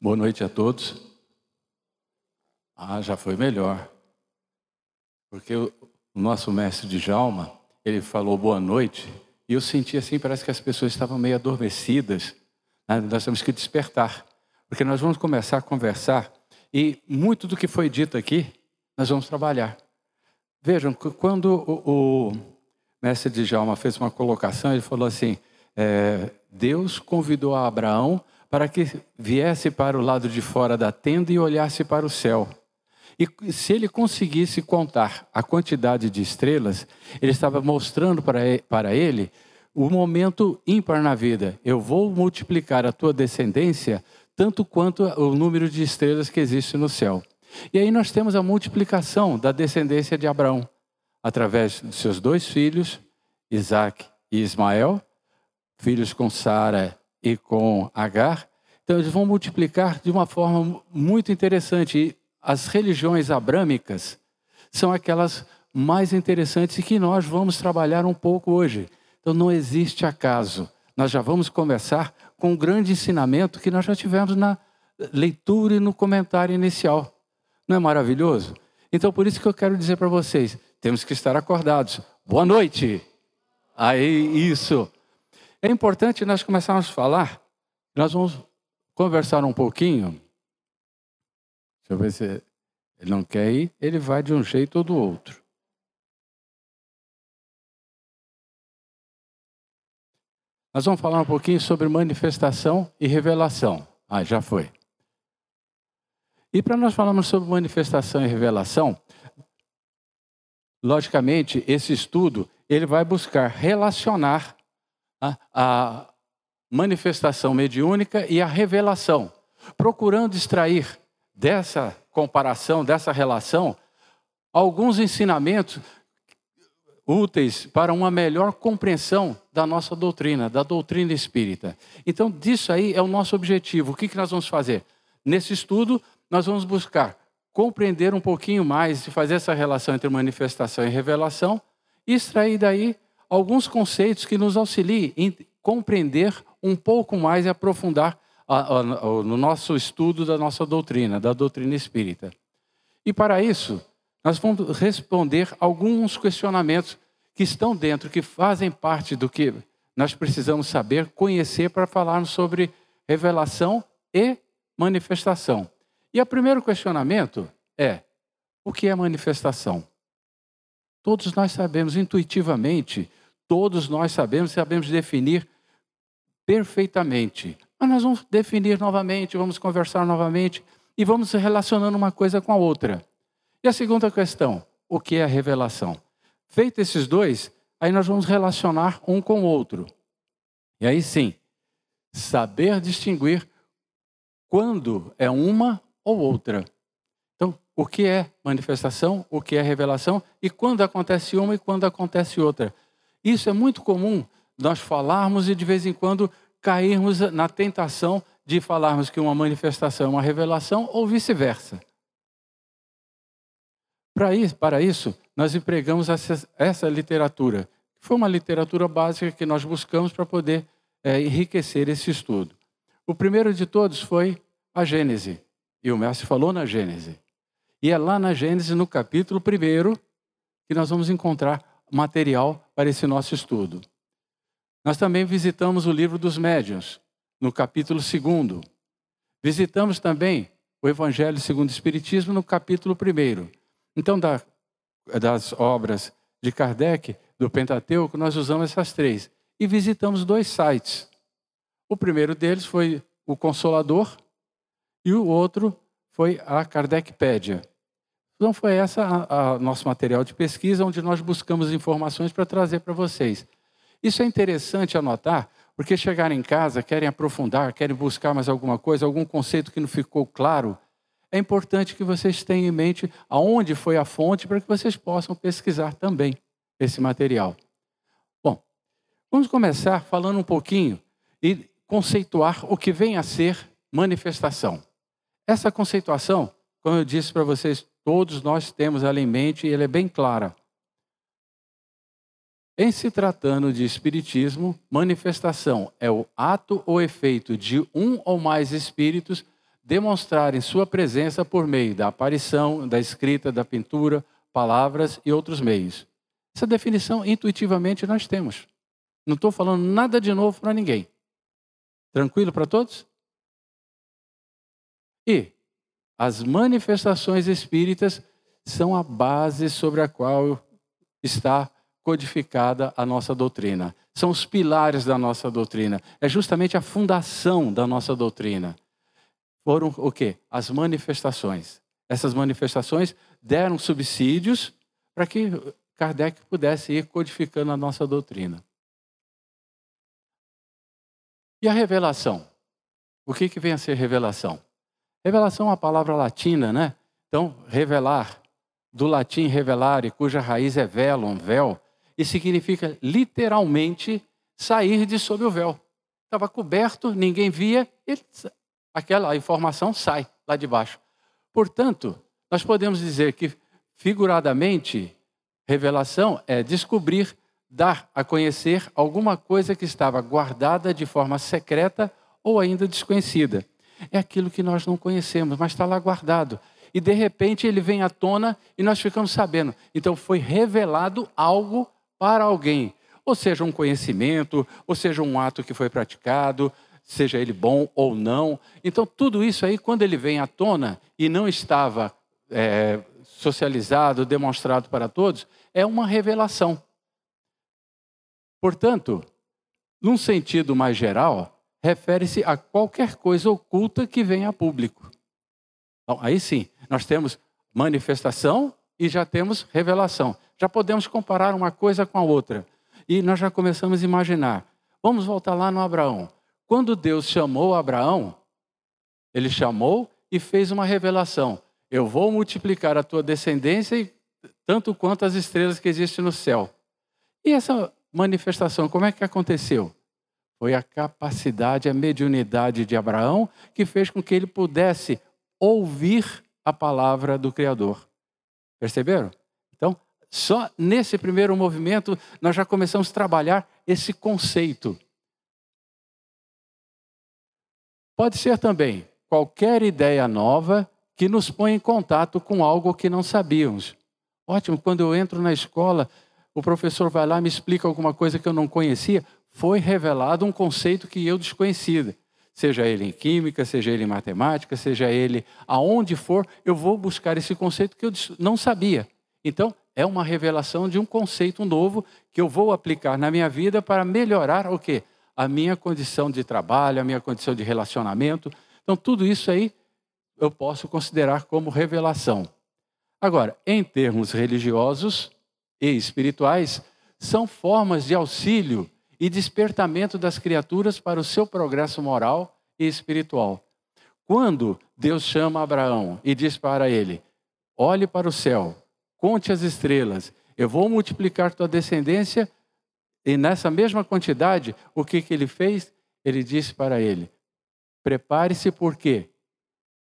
Boa noite a todos. Ah, já foi melhor. Porque o nosso mestre de Jauma, ele falou boa noite, e eu senti assim, parece que as pessoas estavam meio adormecidas. Nós temos que despertar, porque nós vamos começar a conversar, e muito do que foi dito aqui, nós vamos trabalhar. Vejam, quando o mestre de Jauma fez uma colocação, ele falou assim, Deus convidou a Abraão para que viesse para o lado de fora da tenda e olhasse para o céu. E se ele conseguisse contar a quantidade de estrelas, ele estava mostrando para ele o momento ímpar na vida. Eu vou multiplicar a tua descendência tanto quanto o número de estrelas que existe no céu. E aí nós temos a multiplicação da descendência de Abraão, através de seus dois filhos, Isaac e Ismael, filhos com Sara e com Agar. Então eles vão multiplicar de uma forma muito interessante. E as religiões abrâmicas são aquelas mais interessantes e que nós vamos trabalhar um pouco hoje. Então não existe acaso. Nós já vamos conversar com um grande ensinamento que nós já tivemos na leitura e no comentário inicial. Não é maravilhoso? Então por isso que eu quero dizer para vocês, temos que estar acordados. Boa noite! Aí, isso! É importante nós começarmos a falar, nós vamos conversar um pouquinho. Deixa eu ver se ele não quer ir, ele vai de um jeito ou do outro. Nós vamos falar um pouquinho sobre manifestação e revelação. Ah, já foi. E para nós falarmos sobre manifestação e revelação, logicamente, esse estudo ele vai buscar relacionar a manifestação mediúnica e a revelação, procurando extrair dessa comparação, dessa relação, alguns ensinamentos úteis para uma melhor compreensão da nossa doutrina, da doutrina espírita. Então, disso aí é o nosso objetivo. O que nós vamos fazer? Nesse estudo, nós vamos buscar compreender um pouquinho mais e fazer essa relação entre manifestação e revelação e extrair daí alguns conceitos que nos auxiliem em compreender um pouco mais e aprofundar no nosso estudo da nossa doutrina, da doutrina espírita. E para isso, nós vamos responder alguns questionamentos que estão dentro, que fazem parte do que nós precisamos saber, conhecer para falarmos sobre revelação e manifestação. E o primeiro questionamento é, o que é manifestação? Todos nós sabemos intuitivamente, todos nós sabemos definir perfeitamente. Mas nós vamos definir novamente, vamos conversar novamente e vamos relacionando uma coisa com a outra. E a segunda questão, o que é a revelação? Feito esses dois, aí nós vamos relacionar um com o outro. E aí sim, saber distinguir quando é uma ou outra. Então, o que é manifestação, o que é revelação e quando acontece uma e quando acontece outra. Isso é muito comum nós falarmos e de vez em quando cairmos na tentação de falarmos que uma manifestação é uma revelação ou vice-versa. Para isso, nós empregamos essa literatura. Foi uma literatura básica que nós buscamos para poder enriquecer esse estudo. O primeiro de todos foi a Gênese. E o mestre falou na Gênese. E é lá na Gênese, no capítulo 1, que nós vamos encontrar material para esse nosso estudo. Nós também visitamos o Livro dos Médiuns, no capítulo 2. Visitamos também o Evangelho segundo o Espiritismo, no capítulo 1. Então, das obras de Kardec, do Pentateuco, nós usamos essas 3. E visitamos 2 sites. O primeiro deles foi o Consolador e o outro foi a Kardecpédia. Então, foi esse o nosso material de pesquisa, onde nós buscamos informações para trazer para vocês. Isso é interessante anotar, porque chegar em casa, querem aprofundar, querem buscar mais alguma coisa, algum conceito que não ficou claro, é importante que vocês tenham em mente aonde foi a fonte para que vocês possam pesquisar também esse material. Bom, vamos começar falando um pouquinho e conceituar o que vem a ser manifestação. Essa conceituação, como eu disse para vocês, todos nós temos ela em mente e ela é bem clara. Em se tratando de espiritismo, manifestação é o ato ou efeito de um ou mais espíritos demonstrarem sua presença por meio da aparição, da escrita, da pintura, palavras e outros meios. Essa definição intuitivamente nós temos. Não estou falando nada de novo para ninguém. Tranquilo para todos? E as manifestações espíritas são a base sobre a qual está codificada a nossa doutrina. São os pilares da nossa doutrina. É justamente a fundação da nossa doutrina. Foram o quê? As manifestações. Essas manifestações deram subsídios para que Kardec pudesse ir codificando a nossa doutrina. E a revelação? O que que vem a ser revelação? Revelação é uma palavra latina, né? Então, revelar, do latim revelare, cuja raiz é velum, véu, e significa literalmente sair de sob o véu. Estava coberto, ninguém via, e aquela informação sai lá de baixo. Portanto, nós podemos dizer que, figuradamente, revelação é descobrir, dar a conhecer alguma coisa que estava guardada de forma secreta ou ainda desconhecida. É aquilo que nós não conhecemos, mas está lá guardado. E de repente ele vem à tona e nós ficamos sabendo. Então foi revelado algo para alguém. Ou seja, um conhecimento, ou seja, um ato que foi praticado, seja ele bom ou não. Então tudo isso aí, quando ele vem à tona e não estava socializado, demonstrado para todos, é uma revelação. Portanto, num sentido mais geral, refere-se a qualquer coisa oculta que venha a público. Então, aí sim, nós temos manifestação e já temos revelação. Já podemos comparar uma coisa com a outra. E nós já começamos a imaginar. Vamos voltar lá no Abraão. Quando Deus chamou Abraão, ele chamou e fez uma revelação. Eu vou multiplicar a tua descendência tanto quanto as estrelas que existem no céu. E essa manifestação, como é que aconteceu? Foi a capacidade, a mediunidade de Abraão que fez com que ele pudesse ouvir a palavra do Criador. Perceberam? Então, só nesse primeiro movimento nós já começamos a trabalhar esse conceito. Pode ser também qualquer ideia nova que nos põe em contato com algo que não sabíamos. Ótimo, quando eu entro na escola, o professor vai lá e me explica alguma coisa que eu não conhecia. Foi revelado um conceito que eu desconhecia, seja ele em química, seja ele em matemática, seja ele aonde for, eu vou buscar esse conceito que eu não sabia. Então, é uma revelação de um conceito novo que eu vou aplicar na minha vida para melhorar o quê? A minha condição de trabalho, a minha condição de relacionamento. Então, tudo isso aí eu posso considerar como revelação. Agora, em termos religiosos e espirituais, são formas de auxílio e despertamento das criaturas para o seu progresso moral e espiritual. Quando Deus chama Abraão e diz para ele, olhe para o céu, conte as estrelas, eu vou multiplicar tua descendência, e nessa mesma quantidade, o que que ele fez? Ele disse para ele, prepare-se porque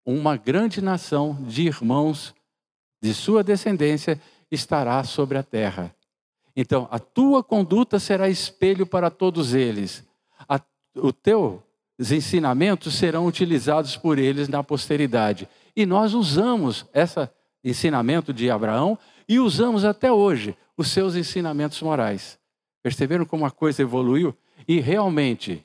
uma grande nação de irmãos de sua descendência estará sobre a terra. Então, a tua conduta será espelho para todos eles. Os teus ensinamentos serão utilizados por eles na posteridade. E nós usamos esse ensinamento de Abraão e usamos até hoje os seus ensinamentos morais. Perceberam como a coisa evoluiu? E realmente,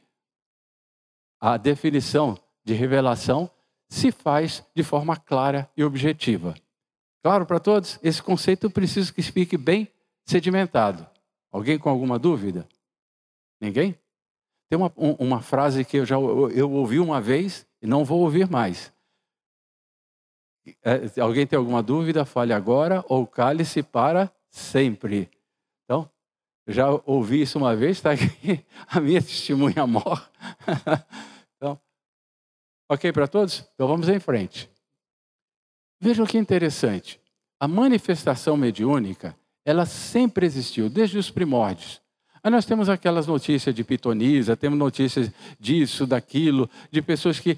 a definição de revelação se faz de forma clara e objetiva. Claro para todos? Esse conceito eu preciso que fique bem sedimentado. Alguém com alguma dúvida? Ninguém? Tem uma frase que eu ouvi uma vez e não vou ouvir mais. Alguém tem alguma dúvida? Fale agora ou cale-se para sempre. Então, já ouvi isso uma vez, está aqui a minha testemunha mor. Então, ok para todos? Então vamos em frente. Vejam que interessante. A manifestação mediúnica, ela sempre existiu, desde os primórdios. Aí nós temos aquelas notícias de pitonisa, temos notícias disso, daquilo, de pessoas que,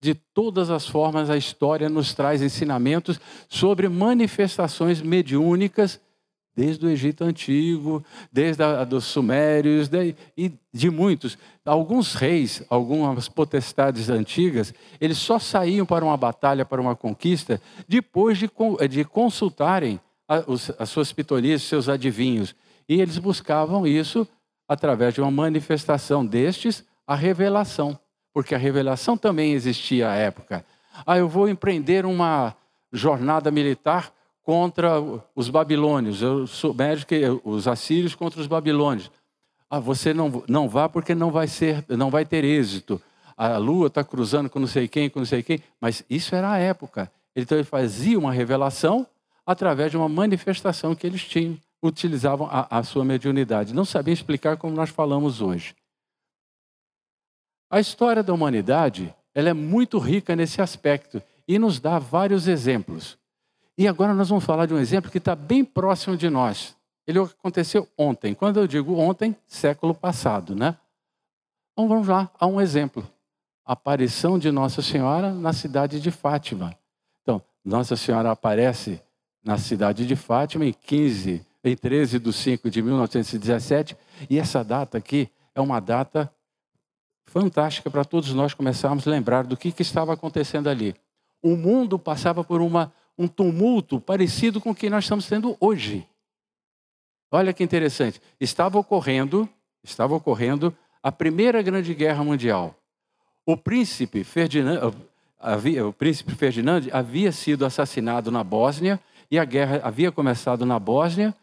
de todas as formas, a história nos traz ensinamentos sobre manifestações mediúnicas desde o Egito Antigo, desde a dos Sumérios e de muitos. Alguns reis, algumas potestades antigas, eles só saíam para uma batalha, para uma conquista, depois de consultarem as suas pitorias, seus adivinhos. E eles buscavam isso através de uma manifestação destes, a revelação. Porque a revelação também existia à época. Ah, eu vou empreender uma jornada militar contra os babilônios, eu sou médico, os assírios contra os babilônios. Ah, você não vá porque não vai ter êxito. A lua está cruzando com não sei quem, mas isso era a época. Então ele fazia uma revelação através de uma manifestação que eles tinham, utilizavam a sua mediunidade. Não sabia explicar como nós falamos hoje. A história da humanidade, ela é muito rica nesse aspecto e nos dá vários exemplos. E agora nós vamos falar de um exemplo que está bem próximo de nós. Ele aconteceu ontem. Quando eu digo ontem, século passado, né? Então vamos lá a um exemplo. A aparição de Nossa Senhora na cidade de Fátima. Então, Nossa Senhora aparece na cidade de Fátima em 13 de 5 de 1917. E essa data aqui é uma data fantástica para todos nós começarmos a lembrar do que estava acontecendo ali. O mundo passava por um tumulto parecido com o que nós estamos tendo hoje. Olha que interessante. Estava ocorrendo a Primeira Grande Guerra Mundial. O príncipe Ferdinand havia sido assassinado na Bósnia e a guerra havia começado na Bósnia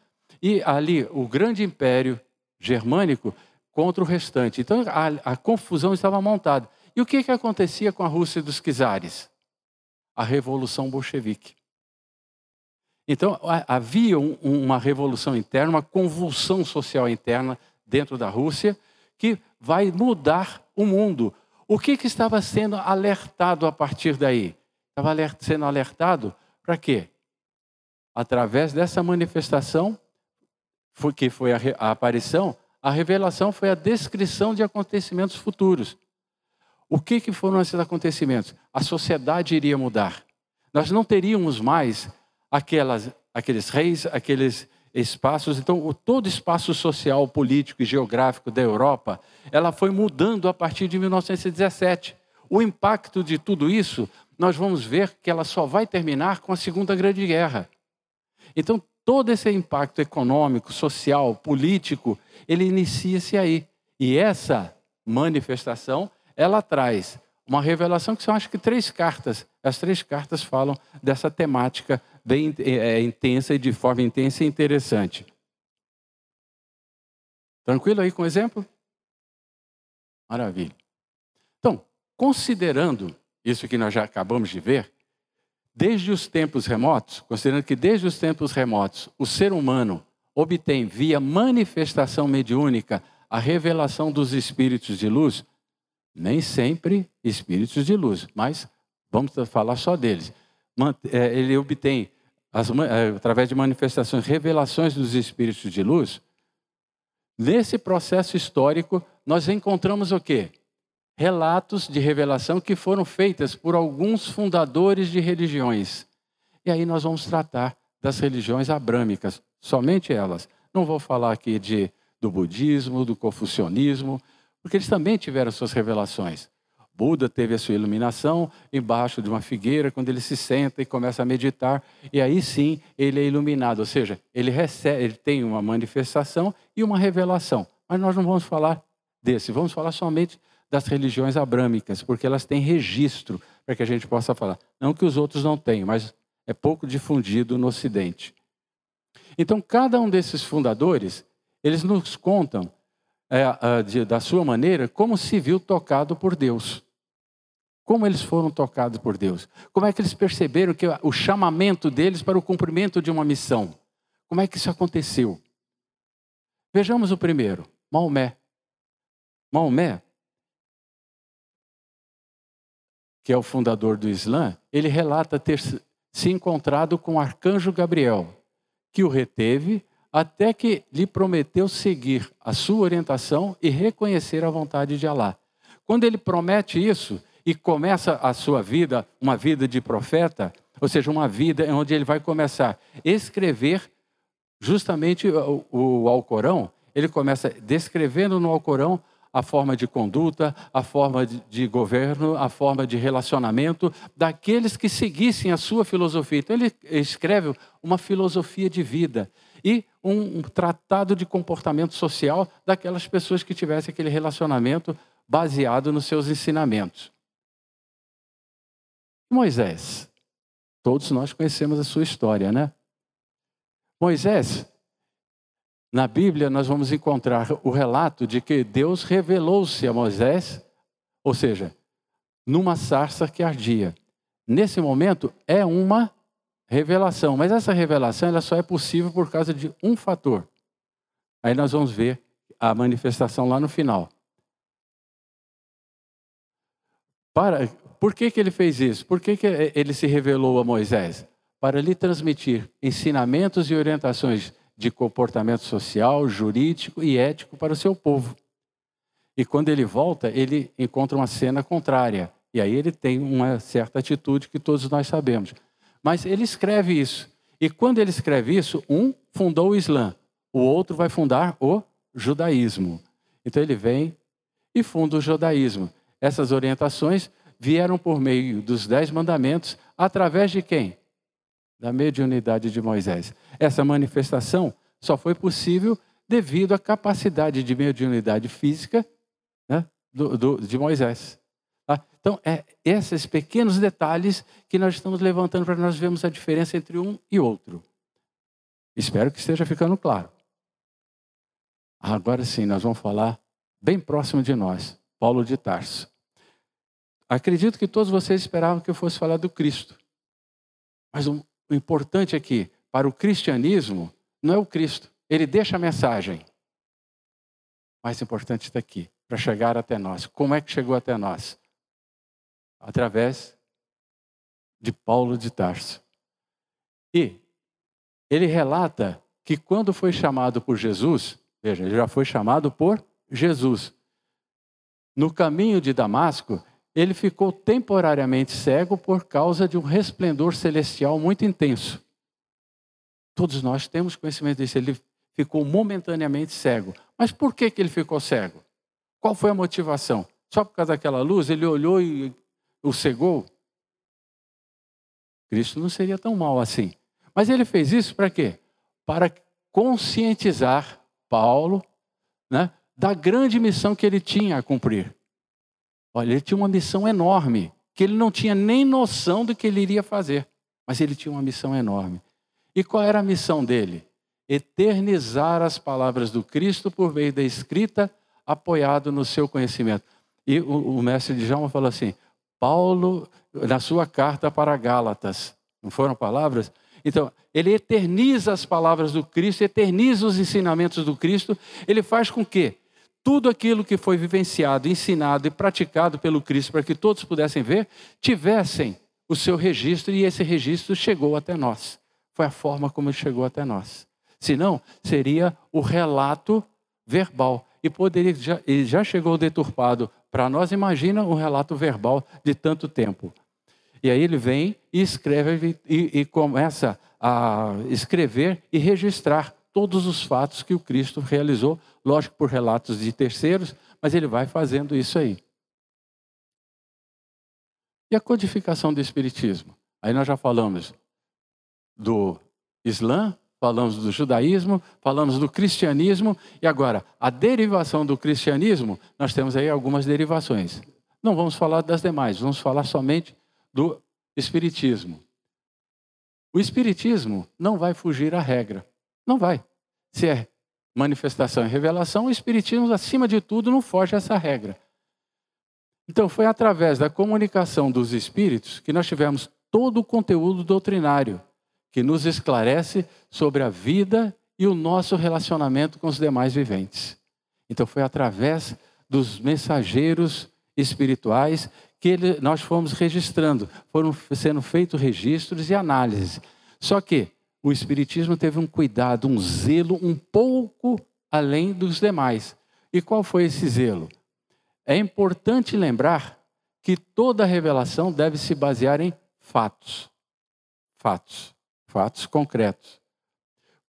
e ali o grande império germânico contra o restante. Então a confusão estava montada. E o que acontecia com a Rússia dos czares? A Revolução Bolchevique. Então, havia uma revolução interna, uma convulsão social interna dentro da Rússia que vai mudar o mundo. O que estava sendo alertado a partir daí? Estava sendo alertado para quê? Através dessa manifestação, que foi a aparição, a revelação foi a descrição de acontecimentos futuros. O que foram esses acontecimentos? A sociedade iria mudar. Nós não teríamos mais aqueles reis, aqueles espaços. Então, todo espaço social, político e geográfico da Europa, ela foi mudando a partir de 1917. O impacto de tudo isso, nós vamos ver que ela só vai terminar com a Segunda Grande Guerra. Então, todo esse impacto econômico, social, político, ele inicia-se aí. E essa manifestação, ela traz uma revelação que são, acho que, 3 cartas. As 3 cartas falam dessa temática bem intensa e de forma intensa e interessante. Tranquilo aí com o exemplo? Maravilha. Então, considerando isso que nós já acabamos de ver, desde os tempos remotos, o ser humano obtém via manifestação mediúnica a revelação dos espíritos de luz. Nem sempre espíritos de luz, mas vamos falar só deles. Ele obtém, através de manifestações, revelações dos espíritos de luz. Nesse processo histórico, nós encontramos o quê? Relatos de revelação que foram feitas por alguns fundadores de religiões. E aí nós vamos tratar das religiões abrâmicas, somente elas. Não vou falar aqui do budismo, do confucionismo, porque eles também tiveram suas revelações. Buda teve a sua iluminação embaixo de uma figueira, quando ele se senta e começa a meditar, e aí sim ele é iluminado, ou seja, ele tem uma manifestação e uma revelação. Mas nós não vamos falar desse, vamos falar somente das religiões abrâmicas, porque elas têm registro para que a gente possa falar. Não que os outros não tenham, mas é pouco difundido no Ocidente. Então, cada um desses fundadores, eles nos contam da sua maneira, como se viu tocado por Deus. Como eles foram tocados por Deus? Como é que eles perceberam que o chamamento deles para o cumprimento de uma missão? Como é que isso aconteceu? Vejamos o primeiro, Maomé. Maomé, que é o fundador do Islã, ele relata ter se encontrado com o arcanjo Gabriel, que o reteve, até que lhe prometeu seguir a sua orientação e reconhecer a vontade de Alá. Quando ele promete isso e começa a sua vida, uma vida de profeta, ou seja, uma vida onde ele vai começar a escrever Justamente o Alcorão, ele começa descrevendo no Alcorão a forma de conduta, a forma de governo, a forma de relacionamento daqueles que seguissem a sua filosofia. Então ele escreve uma filosofia de vida e um tratado de comportamento social daquelas pessoas que tivessem aquele relacionamento baseado nos seus ensinamentos. Moisés, todos nós conhecemos a sua história, né? Moisés, na Bíblia nós vamos encontrar o relato de que Deus revelou-se a Moisés, ou seja, numa sarça que ardia. Nesse momento é uma revelação, mas essa revelação ela só é possível por causa de um fator. Aí nós vamos ver a manifestação lá no final. Por que que ele fez isso? Por que que ele se revelou a Moisés? Para lhe transmitir ensinamentos e orientações de comportamento social, jurídico e ético para o seu povo. E quando ele volta, ele encontra uma cena contrária. E aí ele tem uma certa atitude que todos nós sabemos. Mas ele escreve isso. E quando ele escreve isso, um fundou o Islã, o outro vai fundar o Judaísmo. Então ele vem e funda o Judaísmo. Essas orientações vieram por meio dos 10 mandamentos, através de quem? Da mediunidade de Moisés. Essa manifestação só foi possível devido à capacidade de mediunidade física, né, de Moisés. Tá? Então, é esses pequenos detalhes que nós estamos levantando para nós vermos a diferença entre um e outro. Espero que esteja ficando claro. Agora sim, nós vamos falar bem próximo de nós, Paulo de Tarso. Acredito que todos vocês esperavam que eu fosse falar do Cristo. Mas o importante é que, para o cristianismo, não é o Cristo. Ele deixa a mensagem. O mais importante está aqui, para chegar até nós. Como é que chegou até nós? Através de Paulo de Tarso. E ele relata que quando foi chamado por Jesus, veja, ele já foi chamado por Jesus. No caminho de Damasco, ele ficou temporariamente cego por causa de um resplendor celestial muito intenso. Todos nós temos conhecimento disso. Ele ficou momentaneamente cego. Mas por que que ele ficou cego? Qual foi a motivação? Só por causa daquela luz? Ele olhou e o cegou? Cristo não seria tão mal assim. Mas ele fez isso para quê? Para conscientizar Paulo, né, da grande missão que ele tinha a cumprir. Olha, ele tinha uma missão enorme, que ele não tinha nem noção do que ele iria fazer. Mas ele tinha uma missão enorme. E qual era a missão dele? Eternizar as palavras do Cristo por meio da escrita, apoiado no seu conhecimento. E o mestre de Jauma falou assim, Paulo, na sua carta para Gálatas, não foram palavras? Então, ele eterniza as palavras do Cristo, eterniza os ensinamentos do Cristo, ele faz com que tudo aquilo que foi vivenciado, ensinado e praticado pelo Cristo, para que todos pudessem ver, tivessem o seu registro, e esse registro chegou até nós. Foi a forma como ele chegou até nós. Senão, seria o relato verbal. E poderia, já chegou deturpado para nós, imagina o relato verbal de tanto tempo. E aí ele vem e escreve, e começa a escrever e registrar todos os fatos que o Cristo realizou, lógico por relatos de terceiros, mas ele vai fazendo isso aí. E a codificação do Espiritismo? Aí nós já falamos do Islã, falamos do Judaísmo, falamos do Cristianismo, e agora, a derivação do Cristianismo, nós temos aí algumas derivações. Não vamos falar das demais, vamos falar somente do Espiritismo. O Espiritismo não vai fugir à regra. Não vai. Se é manifestação e revelação, o Espiritismo, acima de tudo, não foge a essa regra. Então, foi através da comunicação dos Espíritos que nós tivemos todo o conteúdo doutrinário que nos esclarece sobre a vida e o nosso relacionamento com os demais viventes. Então, foi através dos mensageiros espirituais que nós fomos registrando. Foram sendo feitos registros e análises. Só que o Espiritismo teve um cuidado, um zelo um pouco além dos demais. E qual foi esse zelo? É importante lembrar que toda revelação deve se basear em fatos. Fatos concretos.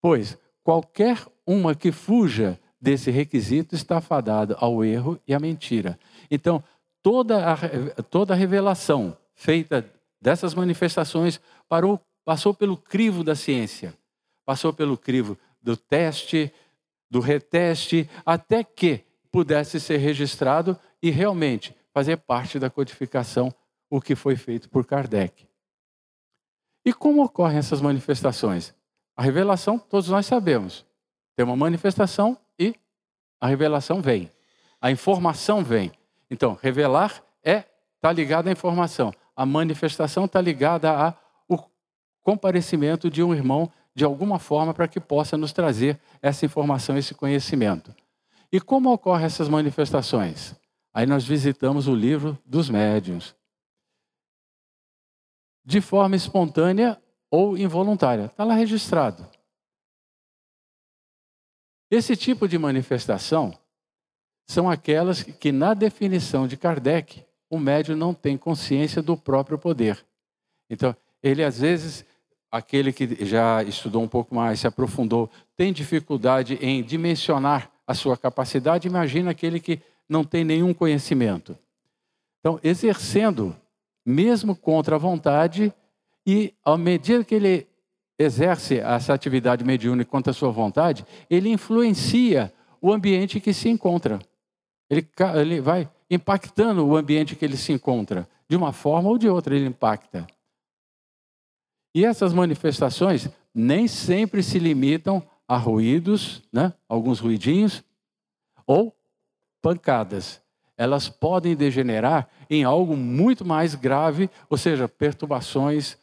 Pois, Qualquer uma que fuja desse requisito está fadada ao erro e à mentira. Então, toda a revelação feita dessas manifestações passou pelo crivo da ciência, passou pelo crivo do teste, do reteste, até que pudesse ser registrado e realmente fazer parte da codificação, o que foi feito por Kardec. E como ocorrem essas manifestações? A revelação, todos nós sabemos, tem uma manifestação e a revelação vem, a informação vem. Então, revelar está ligado à informação. A manifestação está ligada ao comparecimento de um irmão, de alguma forma, para que possa nos trazer essa informação, esse conhecimento. E como ocorrem essas manifestações? Aí nós visitamos o Livro dos Médiuns. De forma espontânea ou involuntária. Está lá registrado. Esse tipo de manifestação são aquelas que, na definição de Kardec, o médium não tem consciência do próprio poder. Então, ele às vezes, aquele que já estudou um pouco mais, se aprofundou, tem dificuldade em dimensionar a sua capacidade, imagina aquele que não tem nenhum conhecimento. Então, exercendo, mesmo contra a vontade, e à medida que ele exerce essa atividade mediúnica contra a sua vontade, ele influencia o ambiente que se encontra. Ele vai impactando o ambiente que ele se encontra. De uma forma ou de outra ele impacta. E essas manifestações nem sempre se limitam a ruídos, né? Alguns ruidinhos, ou pancadas. Elas podem degenerar em algo muito mais grave, ou seja, perturbações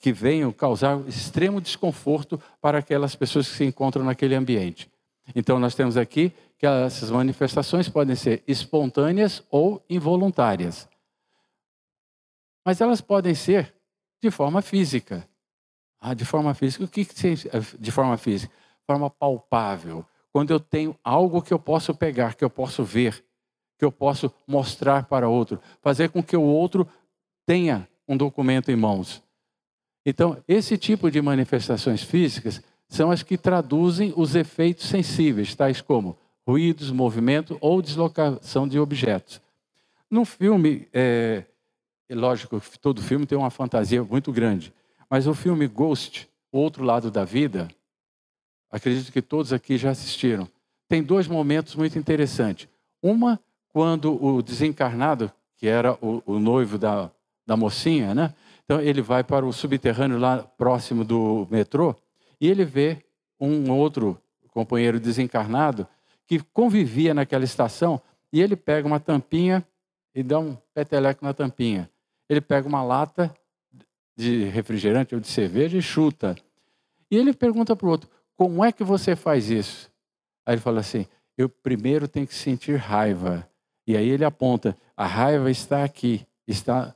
que venham causar extremo desconforto para aquelas pessoas que se encontram naquele ambiente. Então nós temos aqui que essas manifestações podem ser espontâneas ou involuntárias. Mas elas podem ser de forma física. Ah, de forma física. O que significa de forma física? Forma palpável. Quando eu tenho algo que eu posso pegar, que eu posso ver, que eu posso mostrar para outro, fazer com que o outro tenha um documento em mãos. Então, esse tipo de manifestações físicas são as que traduzem os efeitos sensíveis, tais como ruídos, movimento ou deslocação de objetos. No filme, lógico, todo filme tem uma fantasia muito grande, mas o filme Ghost, O Outro Lado da Vida, acredito que todos aqui já assistiram, tem dois momentos muito interessantes. Uma, quando o desencarnado, que era o noivo da mocinha, né? Então ele vai para o subterrâneo lá próximo do metrô e ele vê um outro companheiro desencarnado que convivia naquela estação e ele pega uma tampinha e dá um peteleco na tampinha. Ele pega uma lata de refrigerante ou de cerveja e chuta. E ele pergunta para o outro, como é que você faz isso? Aí ele fala assim, eu primeiro tenho que sentir raiva. E aí ele aponta, a raiva está aqui, está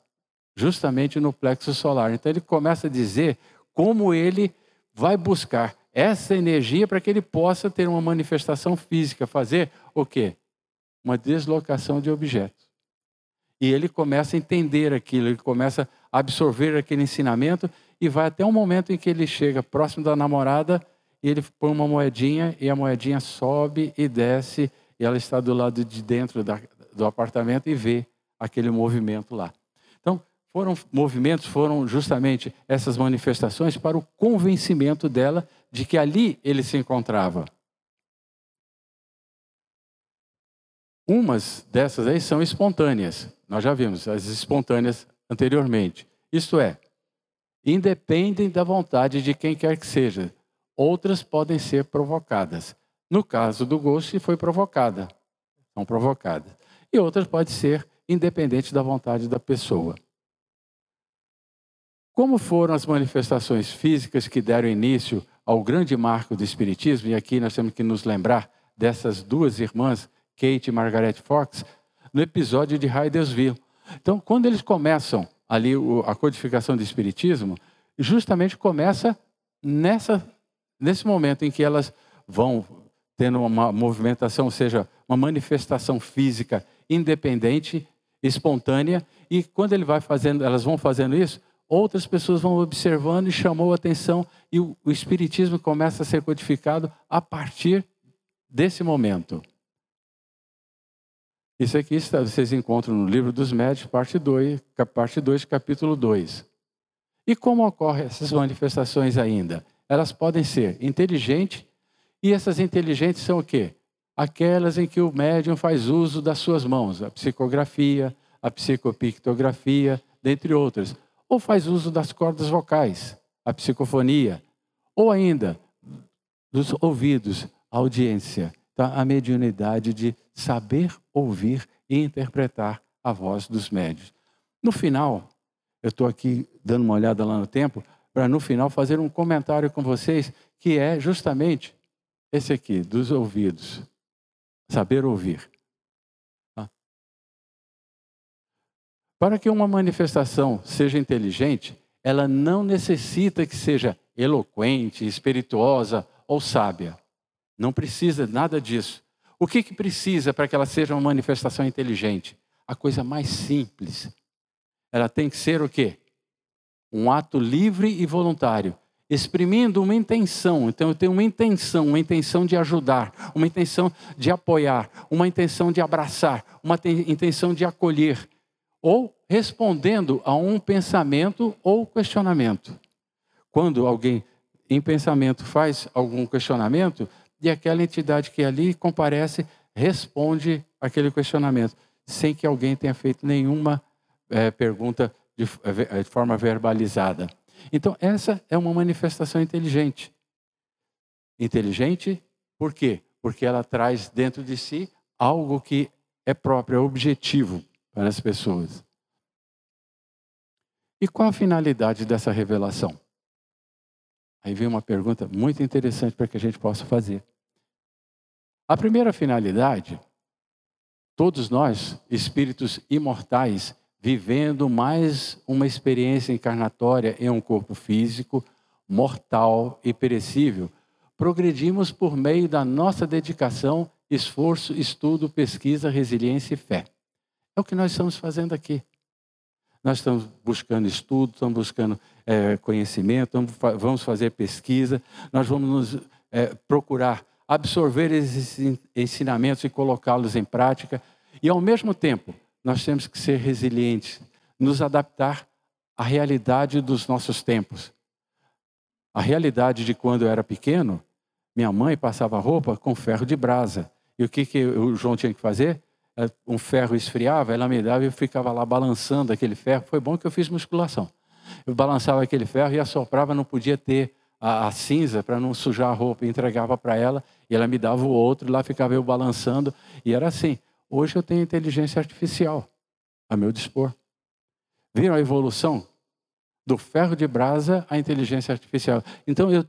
justamente no plexo solar. Então ele começa a dizer como ele vai buscar essa energia para que ele possa ter uma manifestação física, fazer o quê? Uma deslocação de objetos. E ele começa a entender aquilo, ele começa a absorver aquele ensinamento e vai até um momento em que ele chega próximo da namorada e ele põe uma moedinha e a moedinha sobe e desce e ela está do lado de dentro do apartamento e vê aquele movimento lá. Então, foram justamente essas manifestações para o convencimento dela de que ali ele se encontrava. Umas dessas aí são espontâneas. Nós já vimos as espontâneas anteriormente. Isto é, independem da vontade de quem quer que seja. Outras podem ser provocadas. No caso do Ghost, foi provocada. São provocadas. E outras podem ser independente da vontade da pessoa. Como foram as manifestações físicas que deram início ao grande marco do Espiritismo, e aqui nós temos que nos lembrar dessas duas irmãs, Kate e Margaret Fox, no episódio de Hydesville. Então, quando eles começam ali a codificação do Espiritismo, justamente começa nesse momento em que elas vão tendo uma movimentação, ou seja, uma manifestação física independente, espontânea, e quando elas vão fazendo isso, Outras pessoas vão observando e chamou a atenção, e o Espiritismo começa a ser codificado a partir desse momento. Isso aqui está, vocês encontram no Livro dos Médiuns, parte 2, capítulo 2. E como ocorrem essas manifestações ainda? Elas podem ser inteligentes, e essas inteligentes são o quê? Aquelas em que o médium faz uso das suas mãos, a psicografia, a psicopictografia, dentre outras. Ou faz uso das cordas vocais, a psicofonia, ou ainda dos ouvidos, a audiência, tá? A mediunidade de saber ouvir e interpretar a voz dos médiuns. No final, eu estou aqui dando uma olhada lá no tempo, para no final fazer um comentário com vocês, que é justamente esse aqui, dos ouvidos, saber ouvir. Para que uma manifestação seja inteligente, ela não necessita que seja eloquente, espirituosa ou sábia. Não precisa nada disso. O que precisa para que ela seja uma manifestação inteligente? A coisa mais simples. Ela tem que ser o quê? Um ato livre e voluntário, exprimindo uma intenção. Então eu tenho uma intenção de ajudar, uma intenção de apoiar, uma intenção de abraçar, uma intenção de acolher. Ou respondendo a um pensamento ou questionamento. Quando alguém em pensamento faz algum questionamento, e aquela entidade que ali comparece responde aquele questionamento, sem que alguém tenha feito nenhuma pergunta de forma verbalizada. Então essa é uma manifestação inteligente. Inteligente por quê? Porque ela traz dentro de si algo que é próprio, é objetivo para as pessoas. E qual a finalidade dessa revelação? Aí vem uma pergunta muito interessante para que a gente possa fazer. A primeira finalidade, todos nós, espíritos imortais, vivendo mais uma experiência encarnatória em um corpo físico, mortal e perecível, progredimos por meio da nossa dedicação, esforço, estudo, pesquisa, resiliência e fé. É o que nós estamos fazendo aqui. Nós estamos buscando estudo, estamos buscando conhecimento, vamos fazer pesquisa, nós vamos procurar absorver esses ensinamentos e colocá-los em prática. E, ao mesmo tempo, nós temos que ser resilientes, nos adaptar à realidade dos nossos tempos. A realidade de quando eu era pequeno, minha mãe passava roupa com ferro de brasa. E o que o João tinha que fazer? Um ferro esfriava, ela me dava e eu ficava lá balançando aquele ferro. Foi bom que eu fiz musculação. Eu balançava aquele ferro e assoprava, não podia ter a cinza para não sujar a roupa. Eu entregava para ela e ela me dava o outro, lá ficava eu balançando. E era assim. Hoje eu tenho inteligência artificial a meu dispor. Viram a evolução? Do ferro de brasa à inteligência artificial. Então eu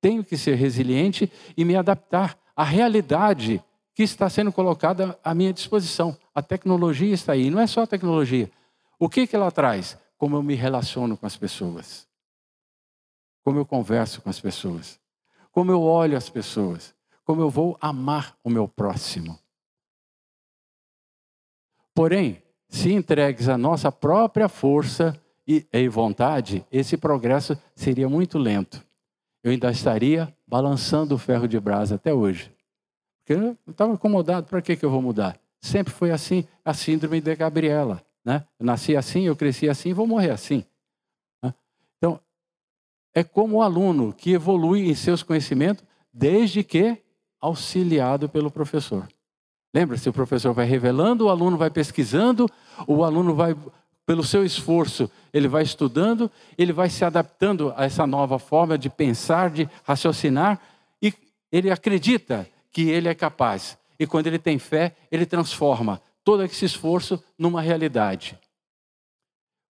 tenho que ser resiliente e me adaptar à realidade que está sendo colocada à minha disposição. A tecnologia está aí, não é só a tecnologia. O que ela traz? Como eu me relaciono com as pessoas. Como eu converso com as pessoas. Como eu olho as pessoas. Como eu vou amar o meu próximo. Porém, se entregues à nossa própria força e vontade, esse progresso seria muito lento. Eu ainda estaria balançando o ferro de brasa até hoje. Porque eu estava incomodado, para que eu vou mudar? Sempre foi assim, a síndrome de Gabriela, né? Eu nasci assim, eu cresci assim, vou morrer assim. Né? Então, é como o aluno que evolui em seus conhecimentos, desde que auxiliado pelo professor. Lembra-se, o professor vai revelando, o aluno vai pesquisando, o aluno vai, pelo seu esforço, ele vai estudando, ele vai se adaptando a essa nova forma de pensar, de raciocinar, e ele acredita que ele é capaz. E quando ele tem fé, ele transforma todo esse esforço numa realidade.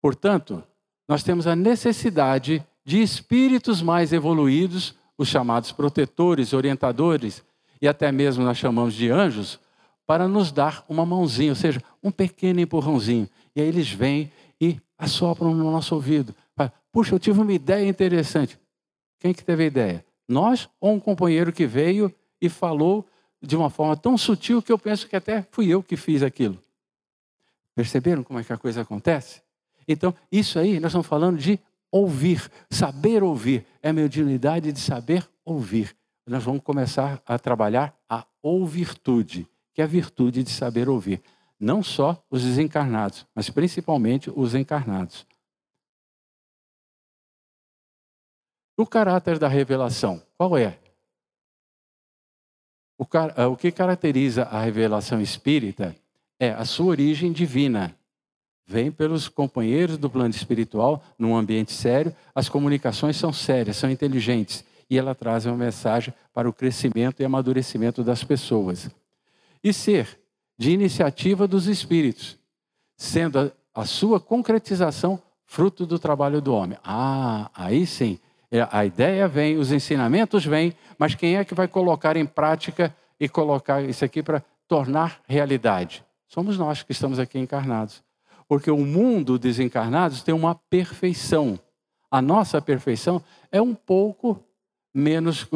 Portanto, nós temos a necessidade de espíritos mais evoluídos, os chamados protetores, orientadores, e até mesmo nós chamamos de anjos, para nos dar uma mãozinha, ou seja, um pequeno empurrãozinho. E aí eles vêm e assopram no nosso ouvido. Puxa, eu tive uma ideia interessante. Quem que teve a ideia? Nós ou um companheiro que veio e falou de uma forma tão sutil que eu penso que até fui eu que fiz aquilo. Perceberam como é que a coisa acontece? Então, isso aí, nós estamos falando de ouvir, saber ouvir. É a mediunidade de saber ouvir. Nós vamos começar a trabalhar a ouvirtude, que é a virtude de saber ouvir. Não só os desencarnados, mas principalmente os encarnados. O caráter da revelação, qual é? O que caracteriza a revelação espírita é a sua origem divina. Vem pelos companheiros do plano espiritual, num ambiente sério, as comunicações são sérias, são inteligentes. E ela traz uma mensagem para o crescimento e amadurecimento das pessoas. E ser de iniciativa dos espíritos, sendo a sua concretização fruto do trabalho do homem. Ah, aí sim, a ideia vem, os ensinamentos vêm, mas quem é que vai colocar em prática e colocar isso aqui para tornar realidade? Somos nós que estamos aqui encarnados. Porque o mundo desencarnados tem uma perfeição. A nossa perfeição é um pouco menos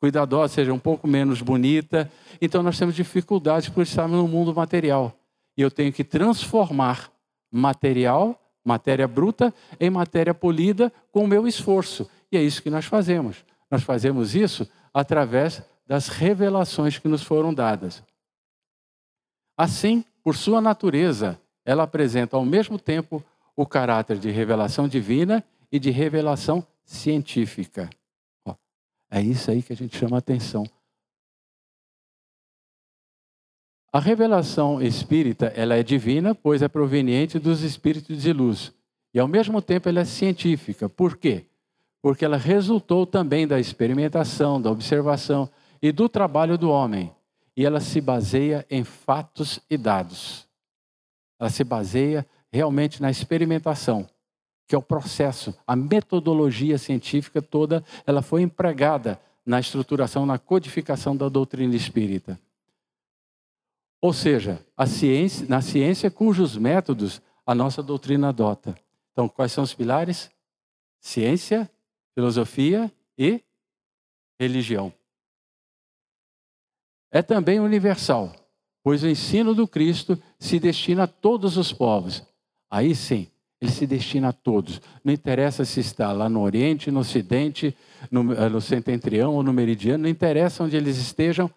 cuidadosa, seja um pouco menos bonita. Então nós temos dificuldades por estarmos no mundo material. E eu tenho que transformar material, matéria bruta, em matéria polida com o meu esforço. E é isso que nós fazemos. Nós fazemos isso através das revelações que nos foram dadas. Assim, por sua natureza, ela apresenta ao mesmo tempo o caráter de revelação divina e de revelação científica. Ó, é isso aí que a gente chama a atenção. A revelação espírita, ela é divina, pois é proveniente dos espíritos de luz. E ao mesmo tempo ela é científica. Por quê? Porque ela resultou também da experimentação, da observação e do trabalho do homem. E ela se baseia em fatos e dados. Ela se baseia realmente na experimentação, que é o processo. A metodologia científica toda, ela foi empregada na estruturação, na codificação da doutrina espírita. Ou seja, na ciência cujos métodos a nossa doutrina adota. Então, quais são os pilares? Ciência, filosofia e religião. É também universal, pois o ensino do Cristo se destina a todos os povos. Aí sim, ele se destina a todos. Não interessa se está lá no Oriente, no Ocidente, no Setentrião ou no Meridiano, não interessa onde eles estejam,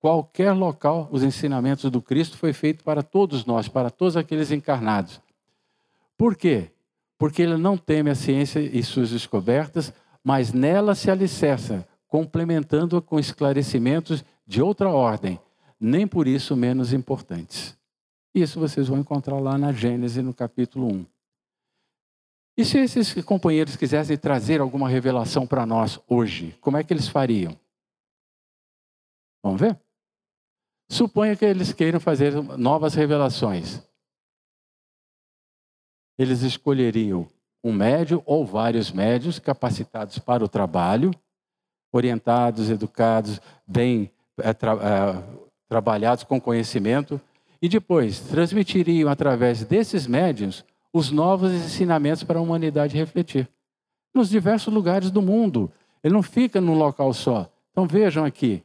qualquer local, os ensinamentos do Cristo foi feito para todos nós, para todos aqueles encarnados. Por quê? Porque ele não teme a ciência e suas descobertas, mas nela se alicerça, complementando-a com esclarecimentos de outra ordem, nem por isso menos importantes. Isso vocês vão encontrar lá na Gênese, no capítulo 1. E se esses companheiros quisessem trazer alguma revelação para nós hoje, como é que eles fariam? Vamos ver? Suponha que eles queiram fazer novas revelações. Eles escolheriam um médium ou vários médiuns capacitados para o trabalho, orientados, educados, bem trabalhados com conhecimento, e depois transmitiriam através desses médiuns os novos ensinamentos para a humanidade refletir. Nos diversos lugares do mundo, ele não fica num local só. Então vejam aqui,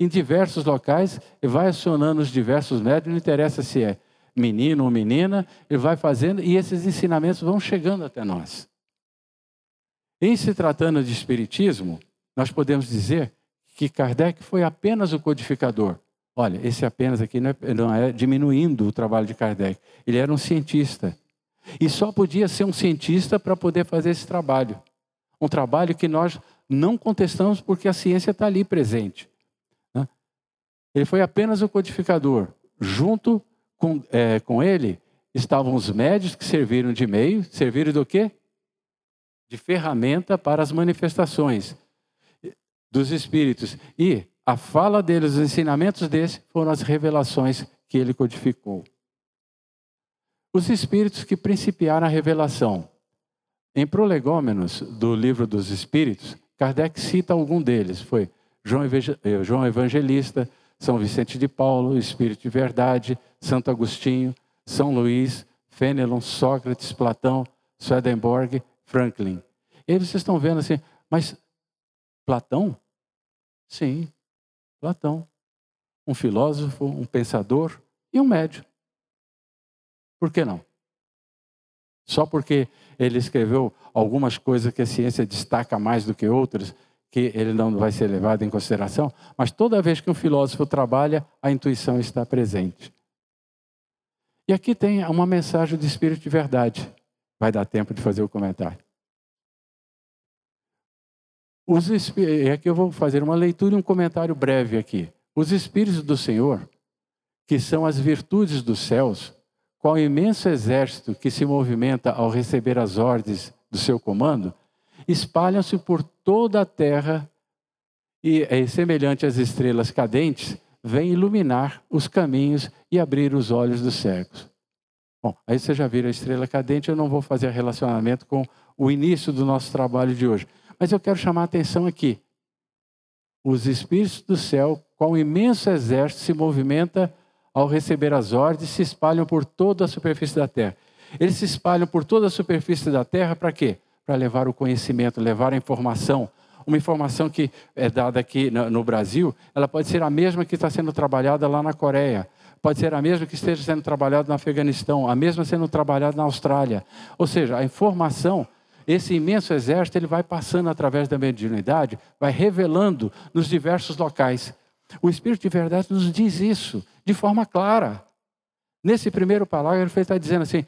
em diversos locais, ele vai acionando os diversos médiuns, não interessa se é menino ou menina, ele vai fazendo e esses ensinamentos vão chegando até nós. Em se tratando de espiritismo, nós podemos dizer que Kardec foi apenas o codificador. Olha, esse apenas aqui não é diminuindo o trabalho de Kardec. Ele era um cientista. E só podia ser um cientista para poder fazer esse trabalho. Um trabalho que nós não contestamos porque a ciência está ali presente. Ele foi apenas o codificador. Junto com ele estavam os médiuns que serviram de meio. Serviram do quê? De ferramenta para as manifestações dos espíritos. E a fala deles, os ensinamentos deles, foram as revelações que ele codificou. Os espíritos que principiaram a revelação. Em Prolegômenos do Livro dos Espíritos, Kardec cita algum deles. Foi João Evangelista, São Vicente de Paulo, Espírito de Verdade, Santo Agostinho, São Luís, Fenelon, Sócrates, Platão, Swedenborg, Franklin. E aí vocês estão vendo assim, mas Platão? Sim, Platão. Um filósofo, um pensador e um médium. Por que não? Só porque ele escreveu algumas coisas que a ciência destaca mais do que outras, que ele não vai ser levado em consideração, mas toda vez que um filósofo trabalha, a intuição está presente. E aqui tem uma mensagem do Espírito de Verdade. Vai dar tempo de fazer o comentário. Aqui eu vou fazer uma leitura e um comentário breve aqui. Os Espíritos do Senhor, que são as virtudes dos céus, qual imenso exército que se movimenta ao receber as ordens do seu comando, espalham-se por toda a terra e, semelhante às estrelas cadentes, vêm iluminar os caminhos e abrir os olhos dos cegos. Bom, aí você já viu a estrela cadente, eu não vou fazer relacionamento com o início do nosso trabalho de hoje. Mas eu quero chamar a atenção aqui. Os espíritos do céu, qual imenso exército se movimenta ao receber as ordens, se espalham por toda a superfície da terra. Eles se espalham por toda a superfície da terra para quê? Para levar o conhecimento, levar a informação. Uma informação que é dada aqui no Brasil, ela pode ser a mesma que está sendo trabalhada lá na Coreia. Pode ser a mesma que esteja sendo trabalhada no Afeganistão, a mesma sendo trabalhada na Austrália. Ou seja, a informação, esse imenso exército, ele vai passando através da mediunidade, vai revelando nos diversos locais. O Espírito de Verdade nos diz isso de forma clara. Nesse primeiro parágrafo ele está dizendo assim: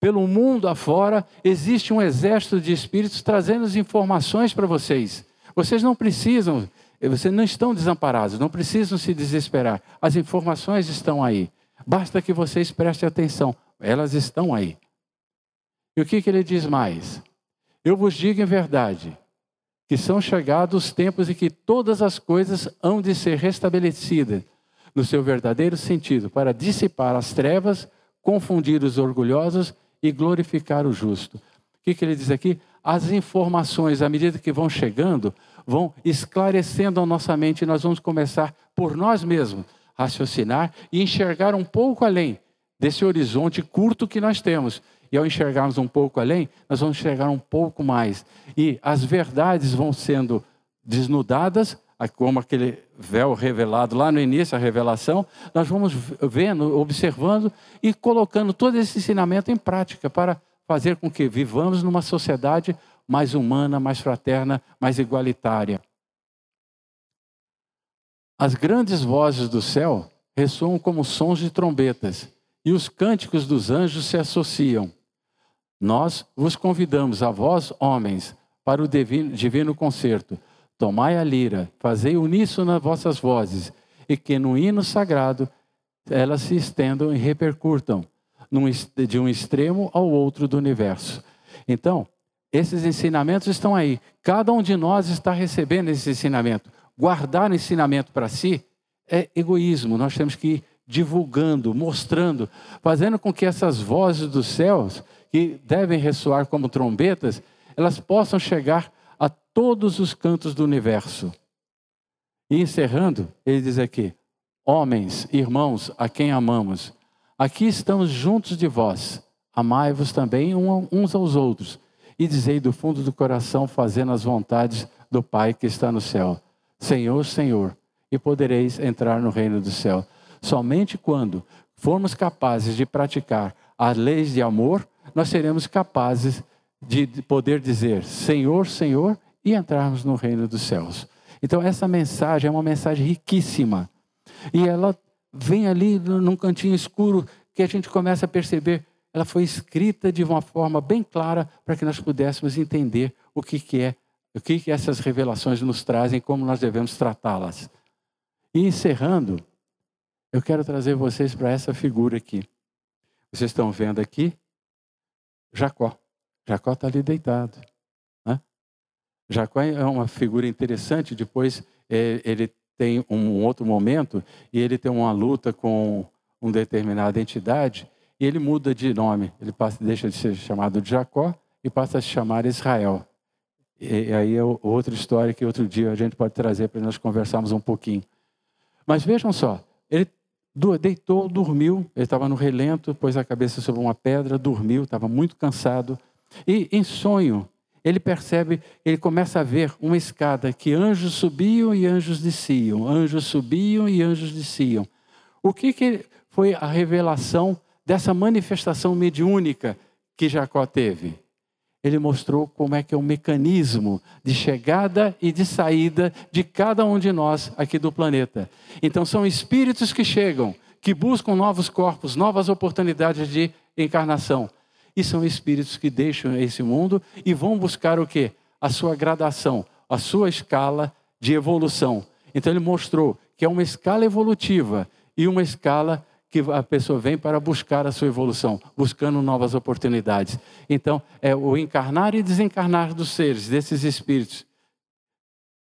pelo mundo afora existe um exército de espíritos trazendo as informações para vocês. Vocês não precisam, vocês não estão desamparados, não precisam se desesperar. As informações estão aí. Basta que vocês prestem atenção. Elas estão aí. E o que que ele diz mais? Eu vos digo em verdade que são chegados os tempos em que todas as coisas hão de ser restabelecidas no seu verdadeiro sentido, para dissipar as trevas, confundir os orgulhosos e glorificar o justo. O que que ele diz aqui? As informações, à medida que vão chegando, vão esclarecendo a nossa mente e nós vamos começar por nós mesmos a raciocinar e enxergar um pouco além desse horizonte curto que nós temos. E ao enxergarmos um pouco além, nós vamos enxergar um pouco mais. E as verdades vão sendo desnudadas, como aquele véu revelado lá no início, a revelação, nós vamos vendo, observando e colocando todo esse ensinamento em prática para fazer com que vivamos numa sociedade mais humana, mais fraterna, mais igualitária. As grandes vozes do céu ressoam como sons de trombetas e os cânticos dos anjos se associam. Nós vos convidamos, a vós, homens, para o divino concerto. Tomai a lira, fazei uníssono nas vossas vozes, e que no hino sagrado elas se estendam e repercutam de um extremo ao outro do universo. Então, esses ensinamentos estão aí. Cada um de nós está recebendo esse ensinamento. Guardar o ensinamento para si é egoísmo. Nós temos que ir divulgando, mostrando, fazendo com que essas vozes dos céus, que devem ressoar como trombetas, elas possam chegar a todos os cantos do universo. E encerrando, ele diz aqui: homens, irmãos, a quem amamos, aqui estamos juntos de vós, amai-vos também uns aos outros, e dizei do fundo do coração, fazendo as vontades do Pai que está no céu. Senhor, Senhor, e podereis entrar no reino do céu. Somente quando formos capazes de praticar as leis de amor, nós seremos capazes de poder dizer Senhor, Senhor, e entrarmos no reino dos céus. Então essa mensagem é uma mensagem riquíssima. E ela vem ali num cantinho escuro que a gente começa a perceber. Ela foi escrita de uma forma bem clara para que nós pudéssemos entender o que essas revelações nos trazem e como nós devemos tratá-las. E encerrando, eu quero trazer vocês para essa figura aqui. Vocês estão vendo aqui Jacó. Jacó está ali deitado, né? Jacó é uma figura interessante. Depois ele tem um outro momento e ele tem uma luta com uma determinada entidade e ele muda de nome. Ele deixa de ser chamado de Jacó e passa a se chamar Israel. E aí é outra história que outro dia a gente pode trazer para nós conversarmos um pouquinho. Mas vejam só, ele deitou, dormiu, ele estava no relento, pôs a cabeça sobre uma pedra, dormiu, estava muito cansado. E em sonho, ele percebe, ele começa a ver uma escada que anjos subiam e anjos desciam, anjos subiam e anjos desciam. O que que foi a revelação dessa manifestação mediúnica que Jacó teve? Ele mostrou como é que é o mecanismo de chegada e de saída de cada um de nós aqui do planeta. Então são espíritos que chegam, que buscam novos corpos, novas oportunidades de encarnação. E são espíritos que deixam esse mundo e vão buscar o quê? A sua gradação, a sua escala de evolução. Então ele mostrou que é uma escala evolutiva e uma escala que a pessoa vem para buscar a sua evolução, buscando novas oportunidades. Então, é o encarnar e desencarnar dos seres, desses espíritos.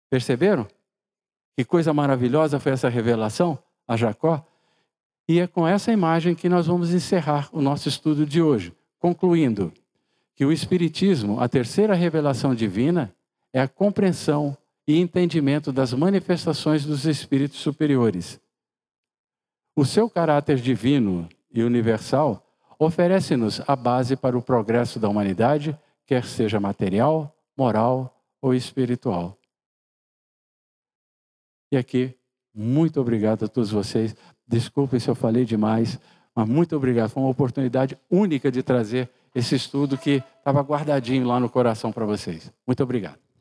Perceberam? Que coisa maravilhosa foi essa revelação a Jacó? E é com essa imagem que nós vamos encerrar o nosso estudo de hoje, concluindo que o Espiritismo, a terceira revelação divina, é a compreensão e entendimento das manifestações dos espíritos superiores. O seu caráter divino e universal oferece-nos a base para o progresso da humanidade, quer seja material, moral ou espiritual. E aqui, muito obrigado a todos vocês. Desculpem se eu falei demais, mas muito obrigado. Foi uma oportunidade única de trazer esse estudo que estava guardadinho lá no coração para vocês. Muito obrigado.